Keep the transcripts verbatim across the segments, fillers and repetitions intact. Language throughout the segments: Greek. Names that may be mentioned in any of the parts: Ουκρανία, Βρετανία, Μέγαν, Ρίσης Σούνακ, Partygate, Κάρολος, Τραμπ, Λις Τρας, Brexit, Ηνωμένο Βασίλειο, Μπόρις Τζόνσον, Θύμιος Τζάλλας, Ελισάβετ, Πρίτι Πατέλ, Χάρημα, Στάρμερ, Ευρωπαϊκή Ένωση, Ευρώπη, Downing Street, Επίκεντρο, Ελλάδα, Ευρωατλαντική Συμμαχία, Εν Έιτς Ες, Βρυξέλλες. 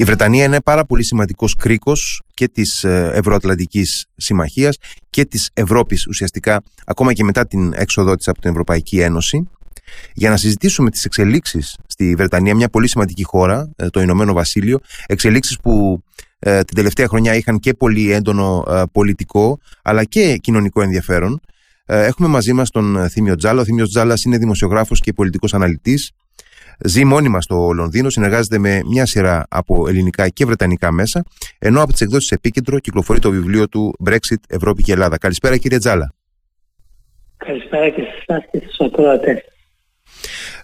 Η Βρετανία είναι πάρα πολύ σημαντικός κρίκος και της Ευρωατλαντικής Συμμαχίας και της Ευρώπης ουσιαστικά, ακόμα και μετά την έξοδό της από την Ευρωπαϊκή Ένωση. Για να συζητήσουμε τις εξελίξεις στη Βρετανία, μια πολύ σημαντική χώρα, το Ηνωμένο Βασίλειο, εξελίξεις που ε, την τελευταία χρονιά είχαν και πολύ έντονο ε, πολιτικό αλλά και κοινωνικό ενδιαφέρον. Ε, έχουμε μαζί μας τον Θύμιο Τζάλλα. Ο Θύμιος Τζάλλας είναι δημοσιογράφος και πολιτικός αναλυτής. Ζει μόνιμα στο Λονδίνο, συνεργάζεται με μια σειρά από ελληνικά και βρετανικά μέσα, ενώ από τις εκδόσεις Επίκεντρο κυκλοφορεί το βιβλίο του Brexit, Ευρώπη και Ελλάδα. Καλησπέρα, κύριε Τζάλλα. Καλησπέρα και σε εσάς και στους ακροατές.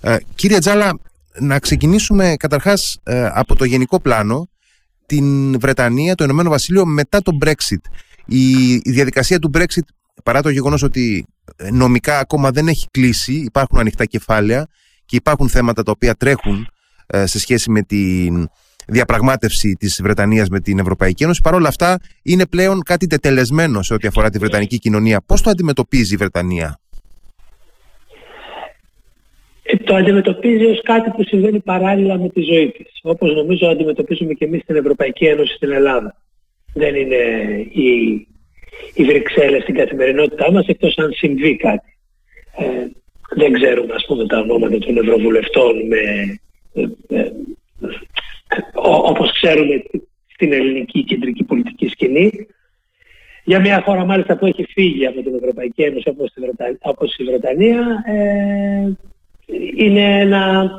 Ε, κύριε Τζάλλα, να ξεκινήσουμε καταρχάς ε, από το γενικό πλάνο, την Βρετανία, το Ηνωμένο Βασίλειο μετά το Brexit. Η, η διαδικασία του Brexit, παρά το γεγονός ότι νομικά ακόμα δεν έχει κλείσει, υπάρχουν ανοιχτά κεφάλαια και υπάρχουν θέματα τα οποία τρέχουν ε, σε σχέση με τη διαπραγμάτευση της Βρετανίας με την Ευρωπαϊκή Ένωση, παρόλα αυτά είναι πλέον κάτι τετελεσμένο σε ό,τι αφορά τη βρετανική κοινωνία. Πώς το αντιμετωπίζει η Βρετανία? Το αντιμετωπίζει ως κάτι που συμβαίνει παράλληλα με τη ζωή της. Όπως νομίζω αντιμετωπίζουμε και εμείς στην Ευρωπαϊκή Ένωση, στην Ελλάδα. Δεν είναι οι, οι Βρυξέλλες στην καθημερινότητά μας, εκτός αν συμβεί κάτι. Ε, δεν ξέρουμε, ας πούμε, τα ονόματα των ευρωβουλευτών με, ε, ε, ό, όπως ξέρουμε στην ελληνική κεντρική πολιτική σκηνή. Για μια χώρα μάλιστα που έχει φύγει από την Ευρωπαϊκή Ένωση όπως, τη Βρετα... όπως η Βρετανία, ε, Είναι, ένα,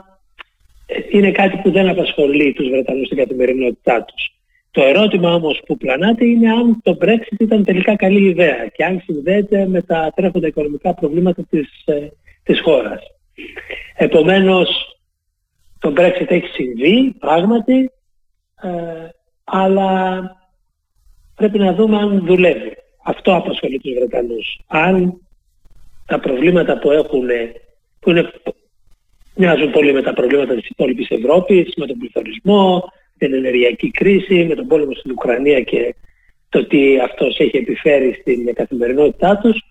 είναι κάτι που δεν απασχολεί τους Βρετανούς στην καθημερινότητά τους. Το ερώτημα όμως που πλανάται είναι αν το Brexit ήταν τελικά καλή ιδέα και αν συνδέεται με τα τρέχοντα οικονομικά προβλήματα της, της χώρας. Επομένως, το Brexit έχει συμβεί πράγματι, ε, αλλά πρέπει να δούμε αν δουλεύει. Αυτό απασχολεί τους Βρετανούς. Αν τα προβλήματα που έχουν, που είναι, μοιάζουν πολύ με τα προβλήματα της υπόλοιπης Ευρώπης, με τον πληθωρισμό, την ενεργειακή κρίση, με τον πόλεμο στην Ουκρανία και το τι αυτός έχει επιφέρει στην καθημερινότητά τους.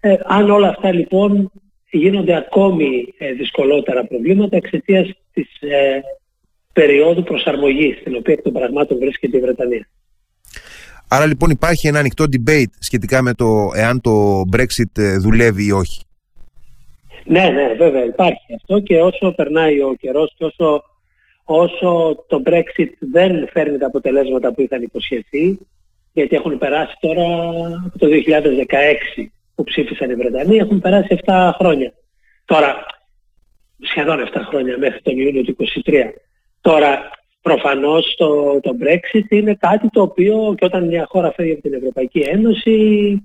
Ε, αν όλα αυτά λοιπόν γίνονται ακόμη ε, δυσκολότερα προβλήματα εξαιτίας της ε, περίοδου προσαρμογής στην οποία εκ των πραγμάτων βρίσκεται η Βρετανία. Άρα λοιπόν υπάρχει ένα ανοιχτό debate σχετικά με το εάν το Brexit δουλεύει ή όχι. Ναι, ναι, βέβαια υπάρχει αυτό και όσο περνάει ο καιρός και όσο, όσο το Brexit δεν φέρνει τα αποτελέσματα που είχαν υποσχεθεί, γιατί έχουν περάσει τώρα από το δύο χιλιάδες δεκαέξι που ψήφισαν οι Βρετανοί, έχουν περάσει επτά χρόνια. Τώρα, σχεδόν επτά χρόνια μέχρι τον Ιούνιο του είκοσι τρία. Τώρα, προφανώς το, το Brexit είναι κάτι το οποίο και όταν μια χώρα φεύγει από την Ευρωπαϊκή Ένωση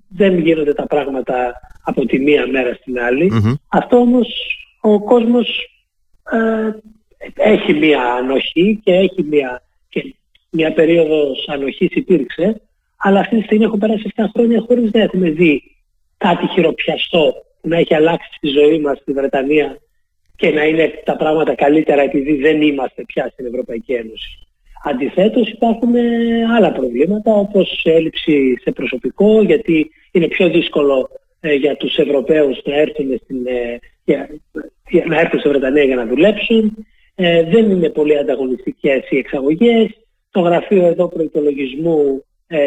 δεν γίνονται τα πράγματα από τη μία μέρα στην άλλη. Mm-hmm. Αυτό όμως ο κόσμος ε, έχει μία ανοχή και έχει μία, και μία περίοδος ανοχής υπήρξε, αλλά αυτή τη στιγμή έχω περάσει επτά χρόνια χωρίς να έχουμε δει κάτι χειροπιαστό να έχει αλλάξει τη ζωή μας στη Βρετανία και να είναι τα πράγματα καλύτερα επειδή δεν είμαστε πια στην Ευρωπαϊκή Ένωση. Αντιθέτως υπάρχουν άλλα προβλήματα όπως έλλειψη σε προσωπικό, γιατί είναι πιο δύσκολο ε, για τους Ευρωπαίους να έρθουν, στην, ε, για, να έρθουν στη Βρετανία για να δουλέψουν. Ε, δεν είναι πολύ ανταγωνιστικές οι εξαγωγές. Το γραφείο εδώ προϋπολογισμού ε,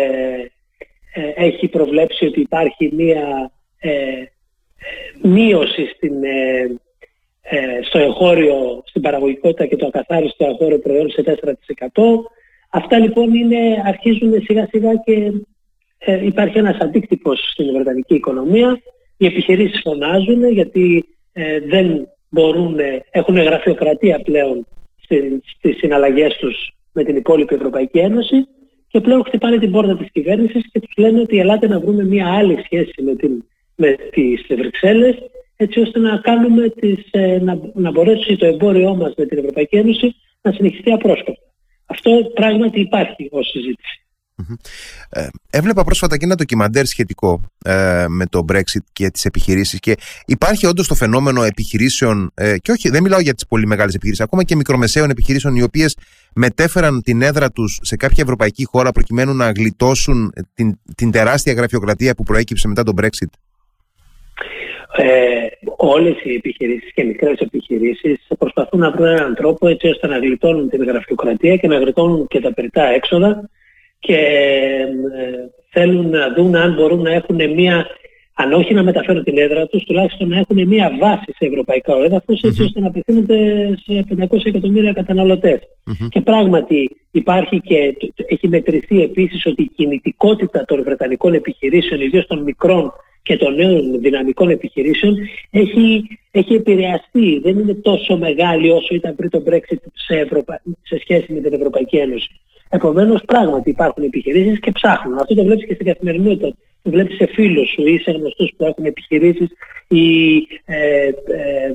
ε, έχει προβλέψει ότι υπάρχει μία ε, μείωση στην... Ε, στο εγχώριο, στην παραγωγικότητα και το ακαθάριστο εγχώριο προϊόν σε τέσσερα τοις εκατό. Αυτά λοιπόν είναι, αρχίζουν σιγά σιγά και ε, υπάρχει ένας αντίκτυπος στην βρετανική οικονομία. Οι επιχειρήσεις φωνάζουν γιατί ε, δεν μπορούν, έχουν γραφειοκρατία πλέον στις, στις συναλλαγές τους με την υπόλοιπη Ευρωπαϊκή Ένωση και πλέον χτυπάνε την πόρτα της κυβέρνησης και τους λένε ότι ελάτε να βρούμε μια άλλη σχέση με, την, με τις Βρυξέλλες, έτσι ώστε να, κάνουμε τις, να, να μπορέσει το εμπόριό μας με την Ευρωπαϊκή Ένωση να συνεχιστεί απρόσκοπτα. Αυτό πράγματι υπάρχει ως συζήτηση. Ε, έβλεπα πρόσφατα και ένα ντοκιμαντέρ σχετικό ε, με το Brexit και τις επιχειρήσεις και υπάρχει όντως το φαινόμενο επιχειρήσεων ε, και όχι, δεν μιλάω για τις πολύ μεγάλες επιχειρήσεις, ακόμα και μικρομεσαίων επιχειρήσεων οι οποίες μετέφεραν την έδρα τους σε κάποια ευρωπαϊκή χώρα προκειμένου να γλιτώσουν την, την τεράστια γραφειοκρατία που προέκυψε μετά τον Brexit. Ε, όλες οι επιχειρήσεις και μικρές επιχειρήσεις προσπαθούν να βρουν έναν τρόπο έτσι ώστε να γλιτώνουν την γραφειοκρατία και να γλιτώνουν και τα περιττά έξοδα και ε, θέλουν να δουν αν μπορούν να έχουν μια, αν όχι να μεταφέρουν την έδρα τους, τουλάχιστον να έχουν μια βάση σε ευρωπαϊκό έδαφος έτσι ώστε να απευθύνονται σε πεντακόσια εκατομμύρια καταναλωτές. Mm-hmm. Και πράγματι υπάρχει και έχει μετρηθεί επίσης ότι η κινητικότητα των βρετανικών επιχειρήσεων, ιδίως των μικρών και των νέων δυναμικών επιχειρήσεων έχει, έχει επηρεαστεί. Δεν είναι τόσο μεγάλη όσο ήταν πριν το Brexit σε, Ευρωπα... σε σχέση με την Ευρωπαϊκή Ένωση. Επομένως, πράγματι υπάρχουν επιχειρήσεις και ψάχνουν. Αυτό το βλέπεις και στην καθημερινότητα. Το βλέπεις σε φίλους σου ή σε γνωστούς που έχουν επιχειρήσεις ή, ε, ε,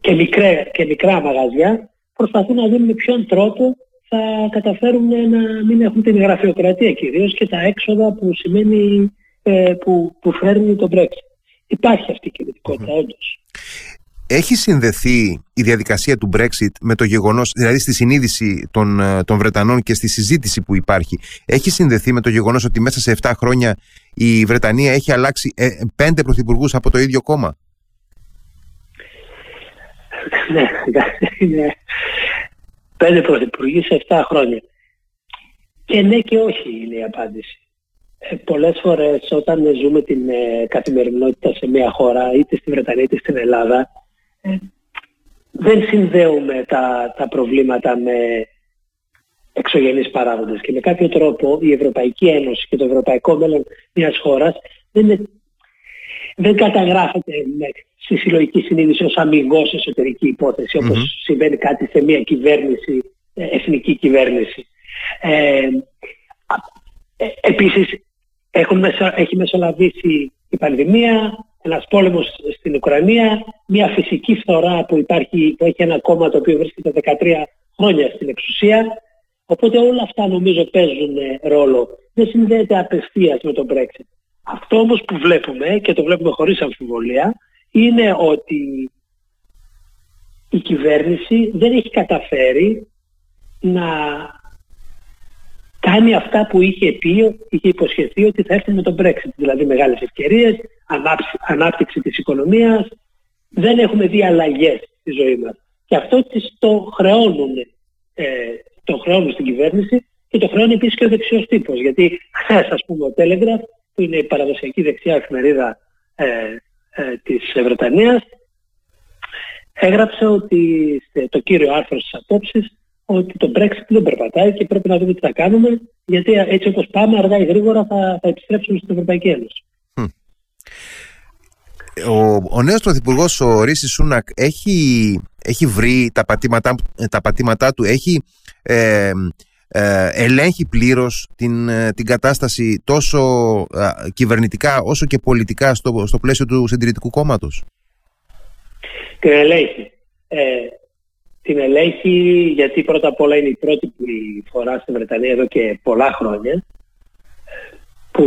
και, μικρέ, και μικρά μαγαζιά. Προσπαθούν να δουν με ποιον τρόπο θα καταφέρουν να μην έχουν την γραφειοκρατία κυρίως και τα έξοδα που σημαίνει. Που, που φέρνει το Brexit. Υπάρχει αυτή η κινητικότητα, mm-hmm. όντως. Έχει συνδεθεί η διαδικασία του Brexit με το γεγονός, δηλαδή στη συνείδηση των, των Βρετανών και στη συζήτηση που υπάρχει, έχει συνδεθεί με το γεγονός ότι μέσα σε επτά χρόνια η Βρετανία έχει αλλάξει ε, πέντε πρωθυπουργούς από το ίδιο κόμμα? Ναι, ναι. Πέντε πρωθυπουργοί σε επτά χρόνια. Και ναι και όχι είναι η απάντηση. Ε, πολλές φορές όταν ζούμε την ε, καθημερινότητα σε μια χώρα, είτε στη Βρετανία είτε στην Ελλάδα, ε, δεν συνδέουμε τα, τα προβλήματα με εξωγενείς παράγοντες και με κάποιο τρόπο η Ευρωπαϊκή Ένωση και το ευρωπαϊκό μέλλον μιας χώρας δεν, είναι, δεν καταγράφεται με, στη συλλογική συνείδηση ως αμυγός εσωτερική υπόθεση, mm-hmm. όπως συμβαίνει κάτι σε μια κυβέρνηση, ε, εθνική κυβέρνηση. Ε, Επίσης, έχει μεσολαβήσει η πανδημία, ένας πόλεμος στην Ουκρανία, μια φυσική φθορά που υπάρχει, που έχει ένα κόμμα το οποίο βρίσκεται δεκατρία χρόνια στην εξουσία. Οπότε όλα αυτά νομίζω παίζουν ρόλο. Δεν συνδέεται απευθείας με τον Brexit. Αυτό όμως που βλέπουμε, και το βλέπουμε χωρίς αμφιβολία, είναι ότι η κυβέρνηση δεν έχει καταφέρει να κάνει αυτά που είχε πει, είχε υποσχεθεί ότι θα έρθει με τον Brexit, δηλαδή μεγάλες ευκαιρίες, ανάπτυξη, ανάπτυξη της οικονομίας. Δεν έχουμε δει αλλαγές στη ζωή μας. Και αυτό τις το χρεώνουν, ε, το χρεώνουν στην κυβέρνηση και το χρεώνει επίσης και ο δεξιός τύπος. Γιατί χθες, ας πούμε, ο Telegraph, που είναι η παραδοσιακή δεξιά εφημερίδα ε, ε, της Βρετανίας, έγραψε ότι το κύριο άρθρο στις απόψεις ότι το Brexit δεν περπατάει και πρέπει να δούμε τι θα κάνουμε, γιατί έτσι όπως πάμε αργά ή γρήγορα θα, θα επιστρέψουμε στην Ευρωπαϊκή Ένωση. Mm. Ο, ο νέος πρωθυπουργός, ο Ρίσης Σούνακ, έχει, έχει βρει τα πατήματά, τα πατήματά του, έχει ε, ε, ελέγχει πλήρως την, την κατάσταση τόσο ε, κυβερνητικά όσο και πολιτικά στο, στο πλαίσιο του Συντηρητικού Κόμματος. Την ελέγχει. Ε, Την ελέγχει γιατί πρώτα απ' όλα είναι η πρώτη φορά στην Βρετανία εδώ και πολλά χρόνια που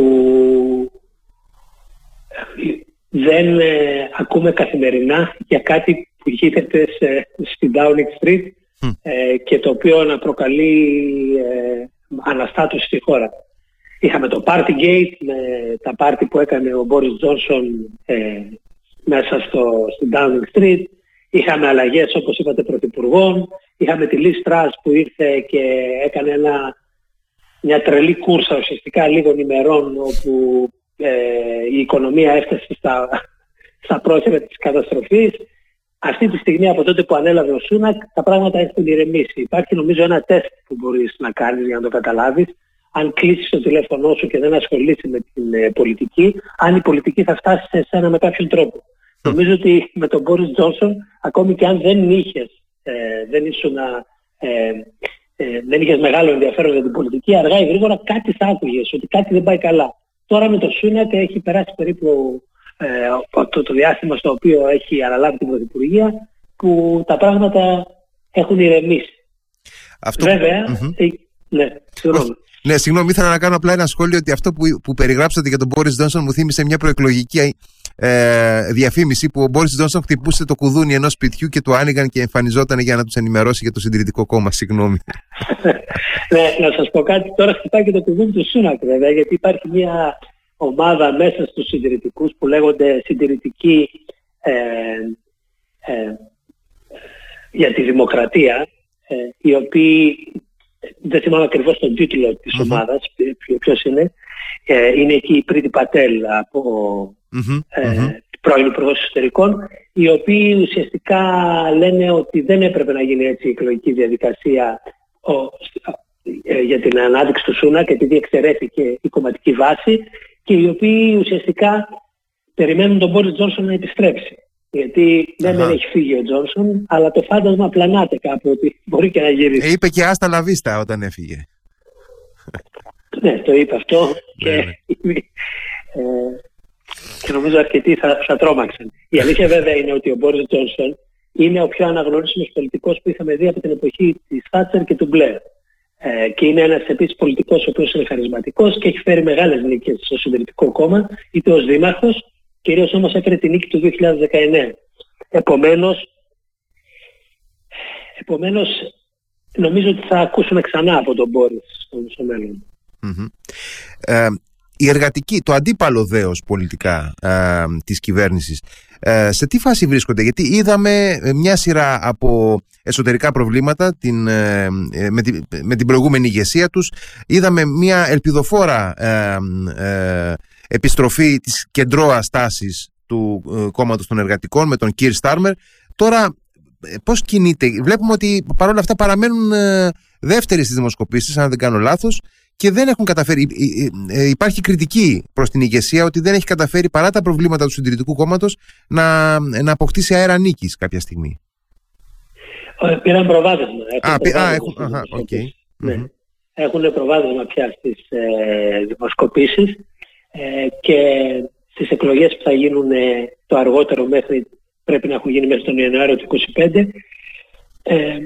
δεν ε, ακούμε καθημερινά για κάτι που γίνεται σε, στην Downing Street ε, και το οποίο να προκαλεί ε, αναστάτωση στη χώρα. Είχαμε το Partygate με τα πάρτι που έκανε ο Μπόρις Τζόνσον ε, μέσα στο, στην Downing Street. Είχαμε αλλαγές, όπως είπατε, πρωθυπουργών. Είχαμε τη Λις Τρας που ήρθε και έκανε ένα, μια τρελή κούρσα ουσιαστικά λίγων ημερών, όπου ε, η οικονομία έφτασε στα, στα πρόθυρα της καταστροφής. Αυτή τη στιγμή, από τότε που ανέλαβε ο Σούνακ, τα πράγματα έχουν ηρεμήσει. Υπάρχει νομίζω ένα τεστ που μπορείς να κάνεις για να το καταλάβεις. Αν κλείσεις το τηλέφωνό σου και δεν ασχολείσαι με την ε, πολιτική, αν η πολιτική θα φτάσει σε εσένα με κάποιον τρόπο. Νομίζω ότι με τον Μπόρις Τζόνσον, ακόμη και αν δεν είχες, ε, δεν ήσουν, ε, ε, δεν είχες μεγάλο ενδιαφέρον για την πολιτική, αργά ή γρήγορα κάτι θα άκουγες, ότι κάτι δεν πάει καλά. Τώρα με το Σούνακ έχει περάσει περίπου ε, το, το διάστημα στο οποίο έχει αναλάβει την πρωθυπουργία, που τα πράγματα έχουν ηρεμήσει. Αυτό... Βέβαια, mm-hmm. ε, ναι, συγγνώμη. Ναι, συγγνώμη, ήθελα να κάνω απλά ένα σχόλιο ότι αυτό που, που περιγράψατε για τον Μπόρις Τζόνσον μου θύμισε μια προεκλογική ε, διαφήμιση που ο Μπόρις Τζόνσον χτυπούσε το κουδούνι ενός σπιτιού και το άνοιγαν και εμφανιζόταν για να τους ενημερώσει για το Συντηρητικό Κόμμα. Συγγνώμη. Ναι, να σας πω κάτι. Τώρα χτυπάει και το κουδούνι του Σούνακ, βέβαια, γιατί υπάρχει μια. ομάδα μέσα στους συντηρητικούς που λέγονται συντηρητικοί ε, ε, για τη δημοκρατία, ε, οι οποίοι, δεν θυμάμαι ακριβώς τον τίτλο της mm-hmm. ομάδας, ποιος είναι, ε, είναι εκεί η Πρίτι Πατέλ από mm-hmm. ε, mm-hmm. πρώην Υπουργός Εσωτερικών, οι οποίοι ουσιαστικά λένε ότι δεν έπρεπε να γίνει έτσι η εκλογική διαδικασία ο, ε, για την ανάδειξη του Σούνακ, επειδή εξαιρέθηκε η κομματική βάση, και οι οποίοι ουσιαστικά περιμένουν τον Μπόρις Τζόνσον να επιστρέψει. Γιατί δεν Αχα. έχει φύγει ο Τζόνσον, αλλά το φάντασμα πλανάται κάπου ότι μπορεί και να γυρίσει. Ε, είπε και άστα λα βίστα όταν έφυγε. Ναι, το είπε αυτό και, ε, και νομίζω αρκετοί θα, θα τρόμαξαν. Η αλήθεια βέβαια είναι ότι ο Μπόρις Τζόνσον είναι ο πιο αναγνωρίσιμος πολιτικός που είχαμε δει από την εποχή της Θάτσερ και του Μπλερ. Ε, και είναι ένας επίσης πολιτικός ο οποίος είναι χαρισματικός και έχει φέρει μεγάλες νίκες στο συντηρητικό κόμμα, είτε ως δήμαρχος, κυρίως όμως έφερε τη νίκη του δύο χιλιάδες δεκαεννέα. Επομένως, επομένως νομίζω ότι θα ακούσουμε ξανά από τον Μπόρις στο μέλλον. Mm-hmm. Ε, η εργατική, το αντίπαλο δέος πολιτικά ε, της κυβέρνησης, ε, σε τι φάση βρίσκονται? Γιατί είδαμε μια σειρά από εσωτερικά προβλήματα την, ε, με, τη, με την προηγούμενη ηγεσία τους. Είδαμε μια ελπιδοφόρα ε, ε, επιστροφή της κεντρώας τάσης του ε, κόμματος των εργατικών με τον κύριο Στάρμερ. Τώρα πώς κινείται? Βλέπουμε ότι παρόλα αυτά παραμένουν ε, δεύτεροι στις δημοσκοπήσεις, αν δεν κάνω λάθος, και δεν έχουν καταφέρει. Υπάρχει κριτική προς την ηγεσία ότι δεν έχει καταφέρει, παρά τα προβλήματα του συντηρητικού κόμματος, να, να αποκτήσει αέρα νίκης κάποια στιγμή. Πήραν προβάδισμα. Α, προβάδισμα έχουν, αχα, okay. ναι. mm-hmm. έχουν προβάδισμα πια στις ε, δημοσκοπήσεις ε, και στις εκλογές που θα γίνουν ε, το αργότερο, μέχρι, πρέπει να έχουν γίνει μέχρι τον Ιανουάριο του είκοσι πέντε. Ε,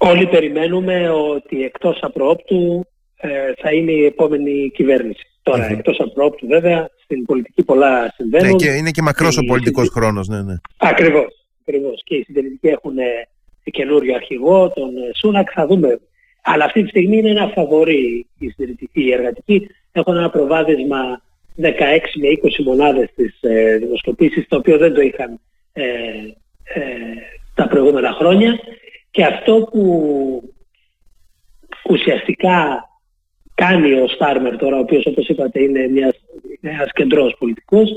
Όλοι περιμένουμε ότι εκτός απροόπτου ε, θα είναι η επόμενη κυβέρνηση. Τώρα, mm-hmm. εκτός απροόπτου βέβαια, στην πολιτική πολλά συμβαίνουν. Ναι, και είναι και μακρός ο πολιτικός συντηρη... χρόνος. Ναι, ναι. Ακριβώς, ακριβώς. Και οι συντηρητικοί έχουν καινούριο αρχηγό, τον Σούνακ, θα δούμε. Αλλά αυτή τη στιγμή είναι ένα φαβορί οι συντηρητικοί. Οι εργατικοί έχουν ένα προβάδισμα δεκαέξι με είκοσι μονάδες στις ε, δημοσκοπήσεις, το οποίο δεν το είχαν ε, ε, τα προηγούμενα χρόνια. Και αυτό που ουσιαστικά κάνει ο Στάρμερ τώρα, ο οποίος, όπως είπατε, είναι μιας, ένας κεντρός πολιτικός,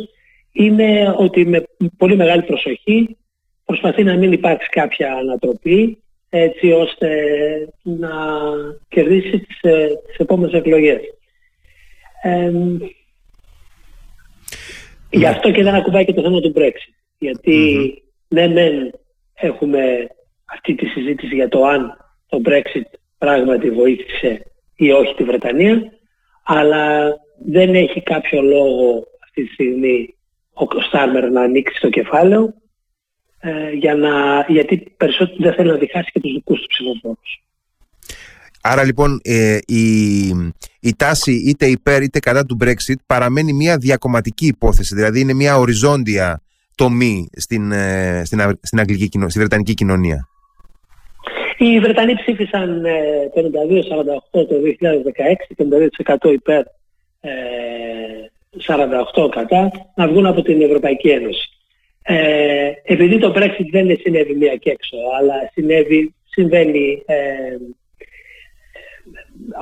είναι ότι με πολύ μεγάλη προσοχή προσπαθεί να μην υπάρξει κάποια ανατροπή, έτσι ώστε να κερδίσει τις, τις επόμενες εκλογές. Ε, γι' αυτό και δεν ακουμπάει και το θέμα του Brexit. Γιατί ναι, ναι, έχουμε αυτή τη συζήτηση για το αν το Brexit πράγματι βοήθησε ή όχι τη Βρετανία, αλλά δεν έχει κάποιο λόγο αυτή τη στιγμή ο Στάρμερ να ανοίξει το κεφάλαιο, ε, για να, γιατί περισσότερο δεν θέλει να διχάσει και τους δικούς του ψηφοφόρους. Άρα λοιπόν ε, η, η τάση είτε υπέρ είτε κατά του Brexit παραμένει μια διακομματική υπόθεση, δηλαδή είναι μια οριζόντια τομή στην, ε, στην, α, στην, αγγλική, στη βρετανική κοινωνία. Οι Βρετανοί ψήφισαν πενήντα δύο σαράντα οκτώ το δύο χιλιάδες δεκαέξι, πενήντα δύο τοις εκατό υπέρ, σαράντα οκτώ τοις εκατό κατά, να βγουν από την Ευρωπαϊκή Ένωση. Ε, επειδή το Brexit δεν είναι συνέβη μία και έξω, αλλά συνέβη, συμβαίνει, ε,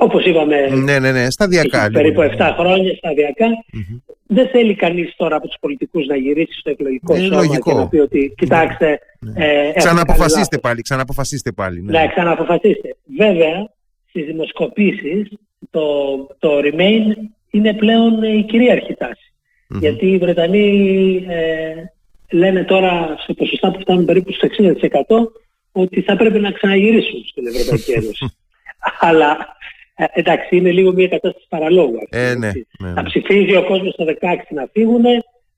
όπως είπαμε, ναι, ναι, ναι, σταδιακά, περίπου επτά ναι. χρόνια σταδιακά, mm-hmm. δεν θέλει κανείς τώρα από τους πολιτικούς να γυρίσει στο εκλογικό είναι σώμα λογικό. Και να πει ότι κοιτάξτε... Ναι. Ε, ξαναποφασίστε πάλι, ξαναποφασίστε πάλι. Ναι, ναι, ξαναποφασίστε. Βέβαια, στις δημοσκοπήσεις το, το Remain είναι πλέον η κυρίαρχη τάση. Mm-hmm. Γιατί οι Βρετανοί ε, λένε τώρα σε ποσοστά που φτάνουν περίπου στο εξήντα τοις εκατό ότι θα πρέπει να ξαναγυρίσουν στην Ευρωπαϊκή Ένωση. Αλλά... εντάξει, είναι λίγο μια κατάσταση παραλόγου. Ε, ναι, ναι. Θα ψηφίζει ο κόσμος στο δεκαέξι να φύγουν,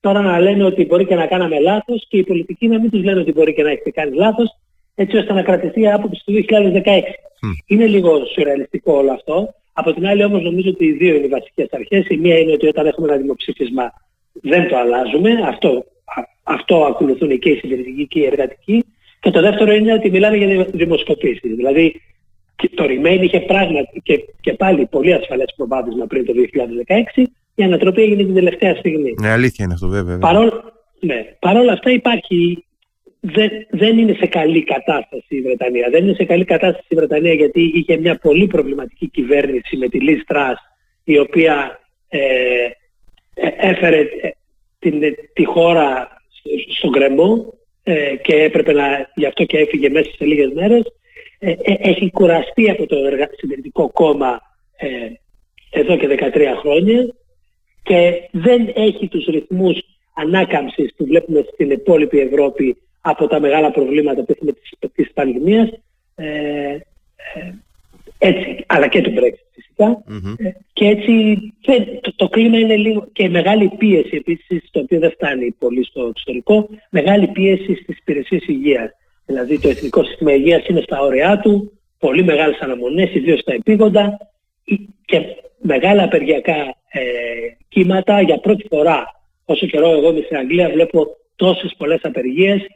τώρα να λένε ότι μπορεί και να κάναμε λάθος, και οι πολιτικοί να μην τους λένε ότι μπορεί και να έχετε κάνει λάθος, έτσι ώστε να κρατηθεί η άποψη του δύο χιλιάδες δεκαέξι. Mm. Είναι λίγο σουρεαλιστικό όλο αυτό. Από την άλλη όμως νομίζω ότι οι δύο είναι οι βασικές αρχές. Η μία είναι ότι όταν έχουμε ένα δημοψήφισμα δεν το αλλάζουμε. Αυτό, αυτό ακολουθούν και οι συντηρητικοί και οι εργατικοί. Και το δεύτερο είναι ότι μιλάμε για δημοσκοπήσεις. Δηλαδή, το Remain είχε πράγματι και, και πάλι πολύ ασφαλές προβάδισμα πριν το δύο χιλιάδες δεκαέξι, η ανατροπή έγινε την τελευταία στιγμή. Ναι, αλήθεια είναι αυτό, βέβαια. Παρόλα, ναι, παρόλα αυτά υπάρχει. Δεν, δεν είναι σε καλή κατάσταση η Βρετανία. Δεν είναι σε καλή κατάσταση η Βρετανία γιατί είχε μια πολύ προβληματική κυβέρνηση με τη Λις Τρας, η οποία ε, έφερε την, τη χώρα στον κρεμό ε, και έπρεπε να, γι' αυτό και έφυγε μέσα σε λίγες μέρες. Ε, ε, έχει κουραστεί από το Συντηρητικό Κόμμα ε, εδώ και δεκατρία χρόνια και δεν έχει τους ρυθμούς ανάκαμψης που βλέπουμε στην υπόλοιπη Ευρώπη από τα μεγάλα προβλήματα που έχουμε της πανδημίας, ε, ε, έτσι, αλλά και του Brexit φυσικά. Mm-hmm. Ε, και έτσι το, το κλίμα είναι λίγο και μεγάλη πίεση επίσης, το οποίο δεν φτάνει πολύ στο εξωτερικό, μεγάλη πίεση στις υπηρεσίες υγείας. Δηλαδή το εθνικό σύστημα υγείας είναι στα όρια του, πολύ μεγάλες αναμονές, ιδίως στα επίγοντα και μεγάλα απεργιακά ε, κύματα. Για πρώτη φορά όσο καιρό εγώ είμαι στην Αγγλία βλέπω τόσες πολλές απεργίες.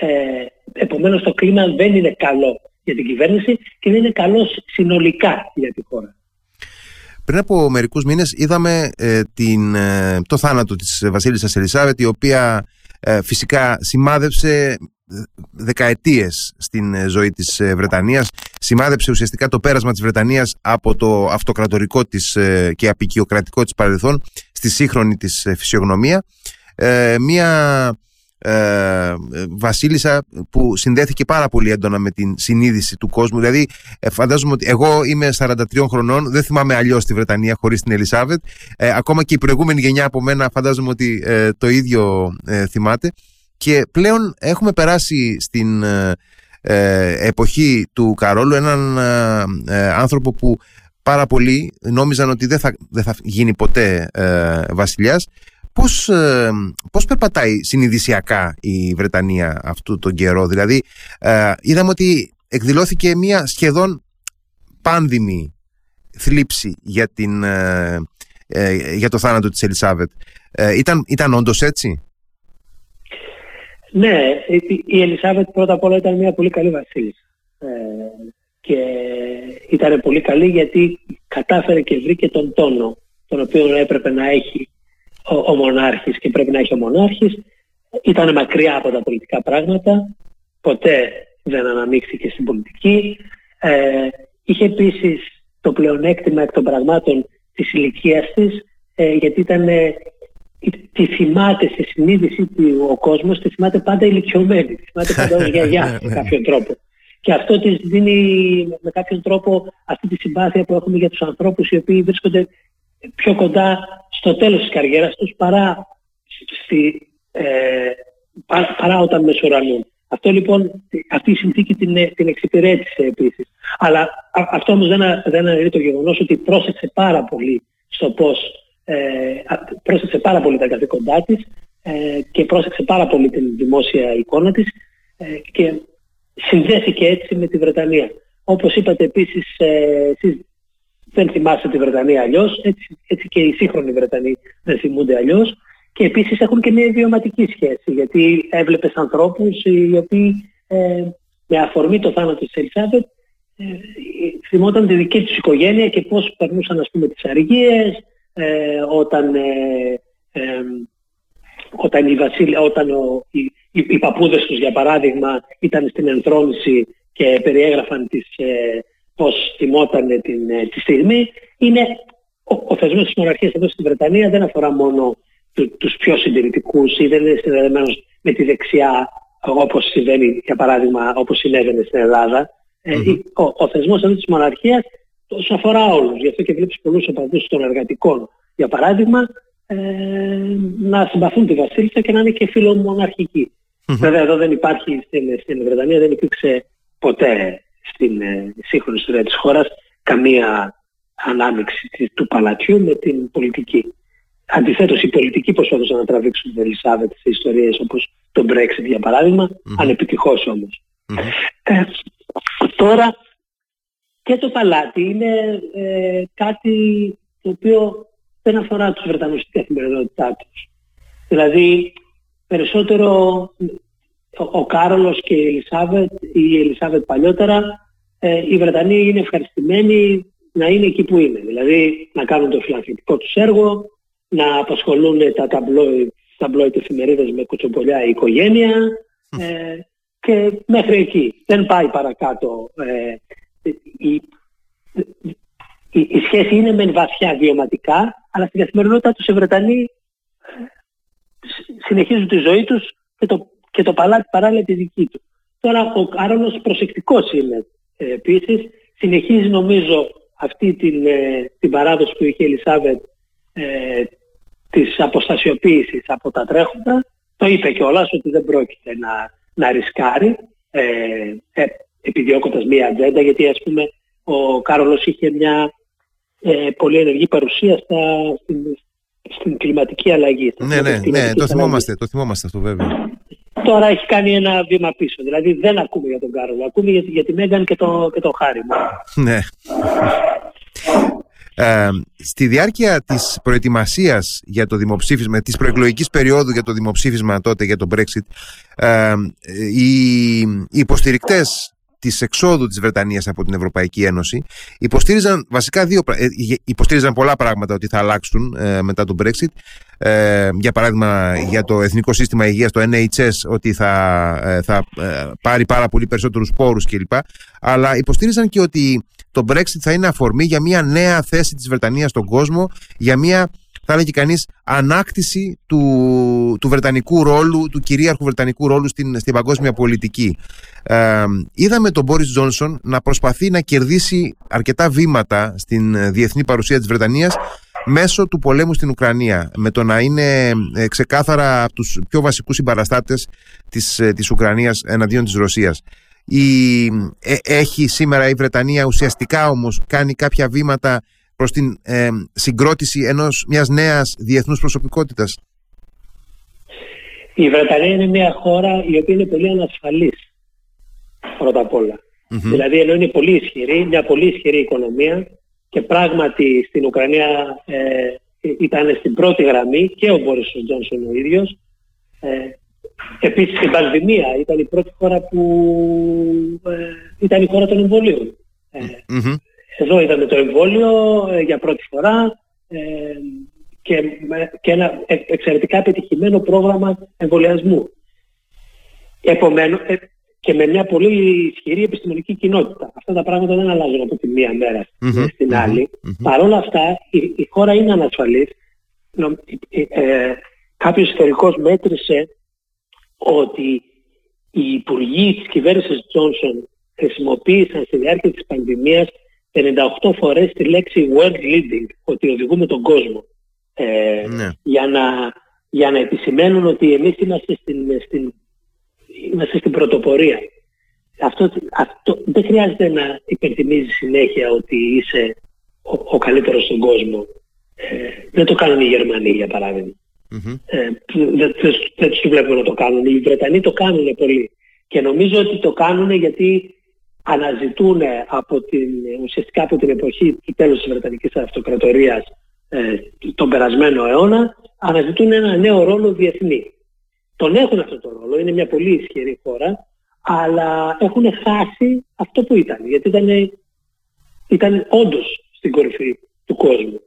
Ε, επομένως το κλίμα δεν είναι καλό για την κυβέρνηση και δεν είναι καλό συνολικά για τη χώρα. Πριν από μερικούς μήνες είδαμε ε, την, ε, το θάνατο της βασίλισσας Ελισάβετ, η οποία ε, φυσικά σημάδεψε δεκαετίες στην ζωή της Βρετανίας, σημάδεψε ουσιαστικά το πέρασμα της Βρετανίας από το αυτοκρατορικό της και απικιοκρατικό της παρελθόν στη σύγχρονη της φυσιογνωμία. Ε, μια ε, βασίλισσα που συνδέθηκε πάρα πολύ έντονα με την συνείδηση του κόσμου. Δηλαδή ε, φαντάζομαι ότι εγώ είμαι σαράντα τρία χρονών, δεν θυμάμαι αλλιώς τη Βρετανία χωρίς την Ελισάβετ. Ε, ακόμα και η προηγούμενη γενιά από μένα φαντάζομαι ότι ε, το ίδιο ε, θυμάται. Και πλέον έχουμε περάσει στην ε, εποχή του Καρόλου, έναν ε, άνθρωπο που πάρα πολλοί νόμιζαν ότι δεν θα, δεν θα γίνει ποτέ ε, βασιλιάς. Πώς, ε, πώς περπατάει συνειδησιακά η Βρετανία αυτού τον καιρό? Δηλαδή ε, είδαμε ότι εκδηλώθηκε μια σχεδόν πάνδημη θλίψη για, την, ε, ε, για το θάνατο της Ελισάβετ. Ε, ήταν, ήταν όντως έτσι? Ναι, η Ελισάβετ πρώτα απ' όλα ήταν μια πολύ καλή βασίλισσα ε, και ήταν πολύ καλή γιατί κατάφερε και βρήκε τον τόνο τον οποίο έπρεπε να έχει ο, ο μονάρχης και πρέπει να έχει ο μονάρχης. Ήταν μακριά από τα πολιτικά πράγματα, ποτέ δεν αναμίχθηκε στην πολιτική. Ε, είχε επίσης το πλεονέκτημα εκ των πραγμάτων της ηλικίας της ε, γιατί ήταν... Ε, τη θυμάται στη συνείδηση του ο κόσμος, τη θυμάται πάντα ηλικιωμένη, τη θυμάται πάντα ως γιαγιά με κάποιον τρόπο. Και αυτό της δίνει με κάποιον τρόπο αυτή τη συμπάθεια που έχουμε για τους ανθρώπους οι οποίοι βρίσκονται πιο κοντά στο τέλος της καριέρας τους παρά, στη, ε, παρά όταν μεσουρανούν. Αυτό λοιπόν, αυτή η συνθήκη την, την εξυπηρέτησε επίσης. Αλλά αυτό όμως δεν, δεν αναιρεί το γεγονός ότι πρόσεξε πάρα πολύ στο πώς Ε, πρόσεξε πάρα πολύ τα καθήκοντά της ε, και πρόσεξε πάρα πολύ την δημόσια εικόνα της ε, και συνδέθηκε έτσι με τη Βρετανία. Όπως είπατε επίσης, ε, εσείς δεν θυμάστε τη Βρετανία αλλιώς, έτσι, έτσι και οι σύγχρονοι Βρετανοί δεν θυμούνται αλλιώς, και επίσης έχουν και μια ιδιωματική σχέση γιατί έβλεπες ανθρώπους οι οποίοι ε, με αφορμή το θάνατο της Ελισάβετ ε, θυμόταν τη δική τους οικογένεια και πώς περνούσαν, ας πούμε, τις αργίες. Ε, όταν, ε, ε, όταν, οι βασίλοι, όταν ο, οι, οι παππούδες τους για παράδειγμα ήταν στην ενθρόνηση και περιέγραφαν τις, ε, πώς τιμότανε την, ε, τη στιγμή. Είναι ο, ο θεσμός της μοναρχίας εδώ στη Βρετανία δεν αφορά μόνο του, τους πιο συντηρητικούς ή δεν είναι συνδεδεμένος με τη δεξιά όπως συμβαίνει για παράδειγμα όπως συνέβαινε στην Ελλάδα. Ε, mm-hmm. ο, ο θεσμός εδώ της μοναρχίας τους αφορά όλους. Γι' αυτό και βλέπεις πολλούς οπαδούς των εργατικών, για παράδειγμα, ε, να συμπαθούν τη βασίλισσα και να είναι και φιλομοναρχικοί. Mm-hmm. Βέβαια εδώ δεν υπάρχει, στην, στην Βρετανία δεν υπήρξε ποτέ στην ε, σύγχρονη ιστορία της χώρας καμία ανάμειξη του παλατιού με την πολιτική. Αντιθέτως, οι πολιτικοί προσπαθούσαν να τραβήξουν την Ελισάβετ σε ιστορίες όπως το Brexit, για παράδειγμα, mm-hmm. ανεπιτυχώς όμως. Mm-hmm. Ε, τώρα... Και το παλάτι είναι ε, κάτι το οποίο δεν αφορά τους Βρετανούς στην καθημερινότητά τους. Δηλαδή, περισσότερο ο, ο Κάρολος και η Ελισάβετ, η Ελισάβετ παλιότερα, ε, οι Βρετανοί είναι ευχαριστημένοι, να είναι εκεί που είναι. Δηλαδή να κάνουν το φιλανθρωπικό τους έργο, να απασχολούν τα ταμπλόιτ εφημερίδες με κουτσομπολιά η οικογένεια ε, και μέχρι εκεί. Δεν πάει παρακάτω. Ε, η, η, η σχέση είναι μεν βαθιά βιωματικά, αλλά στην καθημερινότητα τους οι Βρετανοί συνεχίζουν τη ζωή τους και το, και το παλάτι παράλληλα τη δική του. Τώρα ο Κάρολος προσεκτικός είναι ε, επίσης. Συνεχίζει νομίζω αυτή την, ε, την παράδοση που είχε η Ελισάβετ ε, της αποστασιοποίησης από τα τρέχοντα. Το είπε κιόλας ότι δεν πρόκειται να, να ρισκάρει ε, ε, επιδιώκοντας μία ατζέντα, γιατί ας πούμε ο Κάρολος είχε μια ε, πολύ ενεργή παρουσία στα, στην, στην κλιματική αλλαγή. Ναι, ναι, ναι, το θυμόμαστε, το θυμόμαστε αυτό βέβαια. Τώρα έχει κάνει ένα βήμα πίσω. Δηλαδή δεν ακούμε για τον Κάρολο, ακούμε για, για τη Μέγαν και το, και το Χάρημα. Ναι. Ε, στη διάρκεια της προετοιμασίας για το δημοψήφισμα, της προεκλογικής περίοδου για το δημοψήφισμα τότε για το Brexit, ε, οι, οι υποστηρικτές της εξόδου της Βρετανίας από την Ευρωπαϊκή Ένωση υποστήριζαν βασικά δύο, ε, υποστήριζαν πολλά πράγματα ότι θα αλλάξουν ε, μετά τον Brexit. Ε, για παράδειγμα για το Εθνικό Σύστημα Υγείας, το Εν Έιτς Ες, ότι θα, ε, θα ε, πάρει πάρα πολύ περισσότερους πόρους κλπ. Αλλά υποστήριζαν και ότι το Brexit θα είναι αφορμή για μια νέα θέση της Βρετανίας στον κόσμο, για μια, θα έλεγε κανείς, ανάκτηση του, του βρετανικού ρόλου, του κυρίαρχου βρετανικού ρόλου στην, στην παγκόσμια πολιτική. Ε, είδαμε τον Μπόρις Τζόνσον να προσπαθεί να κερδίσει αρκετά βήματα στην διεθνή παρουσία της Βρετανίας μέσω του πολέμου στην Ουκρανία, με το να είναι ξεκάθαρα από τους πιο βασικούς συμπαραστάτες της, της Ουκρανίας εναντίον της Ρωσίας. Η, ε, έχει σήμερα η Βρετανία ουσιαστικά όμως κάνει κάποια βήματα προς την ε, συγκρότηση ενός μιας νέας διεθνούς προσωπικότητας? Η Βρετανία είναι μια χώρα η οποία είναι πολύ ανασφαλής πρώτα απ' όλα. Mm-hmm. Δηλαδή ενώ είναι πολύ ισχυρή, μια πολύ ισχυρή οικονομία, και πράγματι στην Ουκρανία ε, ήταν στην πρώτη γραμμή και ο Μπόρις Τζόνσον ο ίδιος. Ε, επίσης στην πανδημία ήταν η πρώτη χώρα που ε, ήταν η χώρα των εμβολίων. Ε, mm-hmm. Εδώ είδαμε το εμβόλιο ε, για πρώτη φορά ε, και, και ένα εξαιρετικά πετυχημένο πρόγραμμα εμβολιασμού. Επομένως, ε, και με μια πολύ ισχυρή επιστημονική κοινότητα. Αυτά τα πράγματα δεν αλλάζουν από τη μία μέρα mm-hmm. στην άλλη. Mm-hmm. Παρ' όλα αυτά η, η χώρα είναι ανασφαλής. Ε, ε, κάποιος ιστορικός μέτρησε ότι οι υπουργοί της κυβέρνησης Τζόνσον χρησιμοποίησαν στη διάρκεια της πανδημίας ενενήντα οκτώ φορές τη λέξη world leading, ότι οδηγούμε τον κόσμο, ε, ναι. για, να, για να επισημαίνουν ότι εμείς είμαστε στην, στην, είμαστε στην πρωτοπορία. Αυτό, αυτό δεν χρειάζεται να υπενθυμίζει συνέχεια ότι είσαι ο, ο καλύτερος στον κόσμο. Ε, δεν το κάνουν οι Γερμανοί για παράδειγμα. Mm-hmm. Ε, δεν δεν τους βλέπουμε να το κάνουν. Οι Βρετανοί το κάνουν πολύ. Και νομίζω ότι το κάνουν γιατί αναζητούν από την, ουσιαστικά από την εποχή του τέλους της Βρετανικής Αυτοκρατορίας ε, τον περασμένο αιώνα, αναζητούν ένα νέο ρόλο διεθνή. Τον έχουν αυτόν τον ρόλο, είναι μια πολύ ισχυρή χώρα, αλλά έχουν χάσει αυτό που ήταν, γιατί ήταν, ήταν όντως στην κορυφή του κόσμου.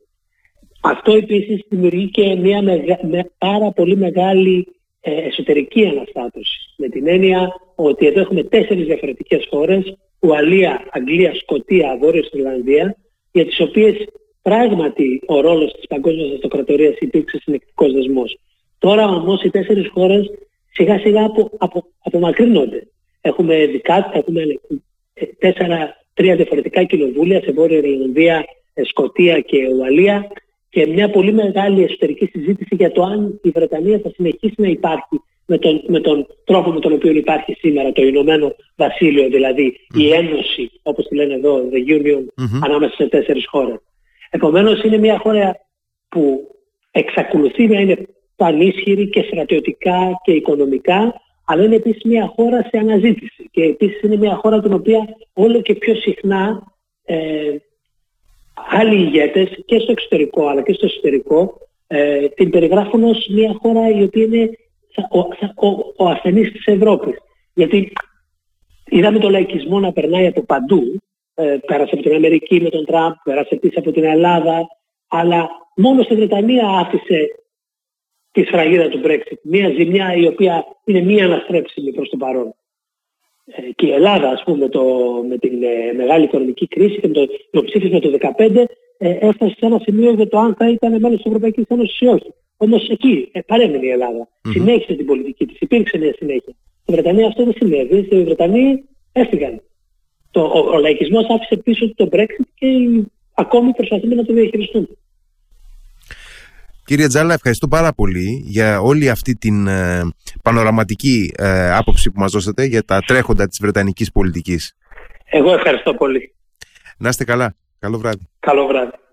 Αυτό επίσης δημιουργεί και μια μεγα, με πάρα πολύ μεγάλη ε, εσωτερική αναστάτωση, με την έννοια ότι εδώ έχουμε τέσσερις διαφορετικές χώρες, Ουαλία, Αγγλία, Σκωτία, Βόρεια Ιρλανδία, για τις οποίες πράγματι ο ρόλος της παγκόσμιας αυτοκρατορίας υπήρξε συνεκτικός δεσμός. Τώρα όμως οι τέσσερις χώρες σιγά σιγά απο, απο, απομακρύνονται. Έχουμε, δικά, έχουμε τέσσερα, τρία διαφορετικά κοινοβούλια σε Βόρεια Ιρλανδία, Σκωτία και Ουαλία, και μια πολύ μεγάλη εσωτερική συζήτηση για το αν η Βρετανία θα συνεχίσει να υπάρχει με τον, με τον τρόπο με τον οποίο υπάρχει σήμερα το Ηνωμένο Βασίλειο, δηλαδή mm-hmm. η Ένωση, όπως τη λένε εδώ, the Union, mm-hmm. ανάμεσα σε τέσσερις χώρες. Επομένως είναι μια χώρα που εξακολουθεί να είναι πανίσχυρη και στρατιωτικά και οικονομικά, αλλά είναι επίσης μια χώρα σε αναζήτηση, και επίσης είναι μια χώρα την οποία όλο και πιο συχνά ε, άλλοι ηγέτες και στο εξωτερικό αλλά και στο εσωτερικό ε, την περιγράφουν ως μια χώρα η οποία είναι ο, ο, ο ασθενής της Ευρώπης. Γιατί είδαμε τον λαϊκισμό να περνάει από παντού ε, πέρασε από την Αμερική με τον Τραμπ, πέρασε πίσω από την Ελλάδα, αλλά μόνο στη Βρετανία άφησε τη σφραγίδα του Brexit. Μια ζημιά η οποία είναι μη αναστρέψιμη προς τον παρόν. Ε, και η Ελλάδα, ας πούμε, το, με την ε, μεγάλη οικονομική κρίση και με το, το ψήφισμα του δύο χιλιάδες δεκαπέντε, ε, έφτασε σε ένα σημείο για το αν θα ήταν μέλος της Ευρωπαϊκής Ένωσης ή όχι. Όμως εκεί ε, παρέμεινε η Ελλάδα. Mm-hmm. Συνέχισε την πολιτική της. Υπήρξε μια συνέχεια. Στη Βρετανία αυτό δεν συνέβη. Οι Βρετανοί έφυγαν. Το, ο, ο λαϊκισμός άφησε πίσω τον Brexit και οι, ακόμη προσπαθούν να το διαχειριστούν. Κύριε Τζάλλα, ευχαριστώ πάρα πολύ για όλη αυτή την ε, πανοραματική ε, άποψη που μας δώσατε για τα τρέχοντα της βρετανικής πολιτικής. Εγώ ευχαριστώ πολύ. Να είστε καλά. Καλό βράδυ. Καλό βράδυ.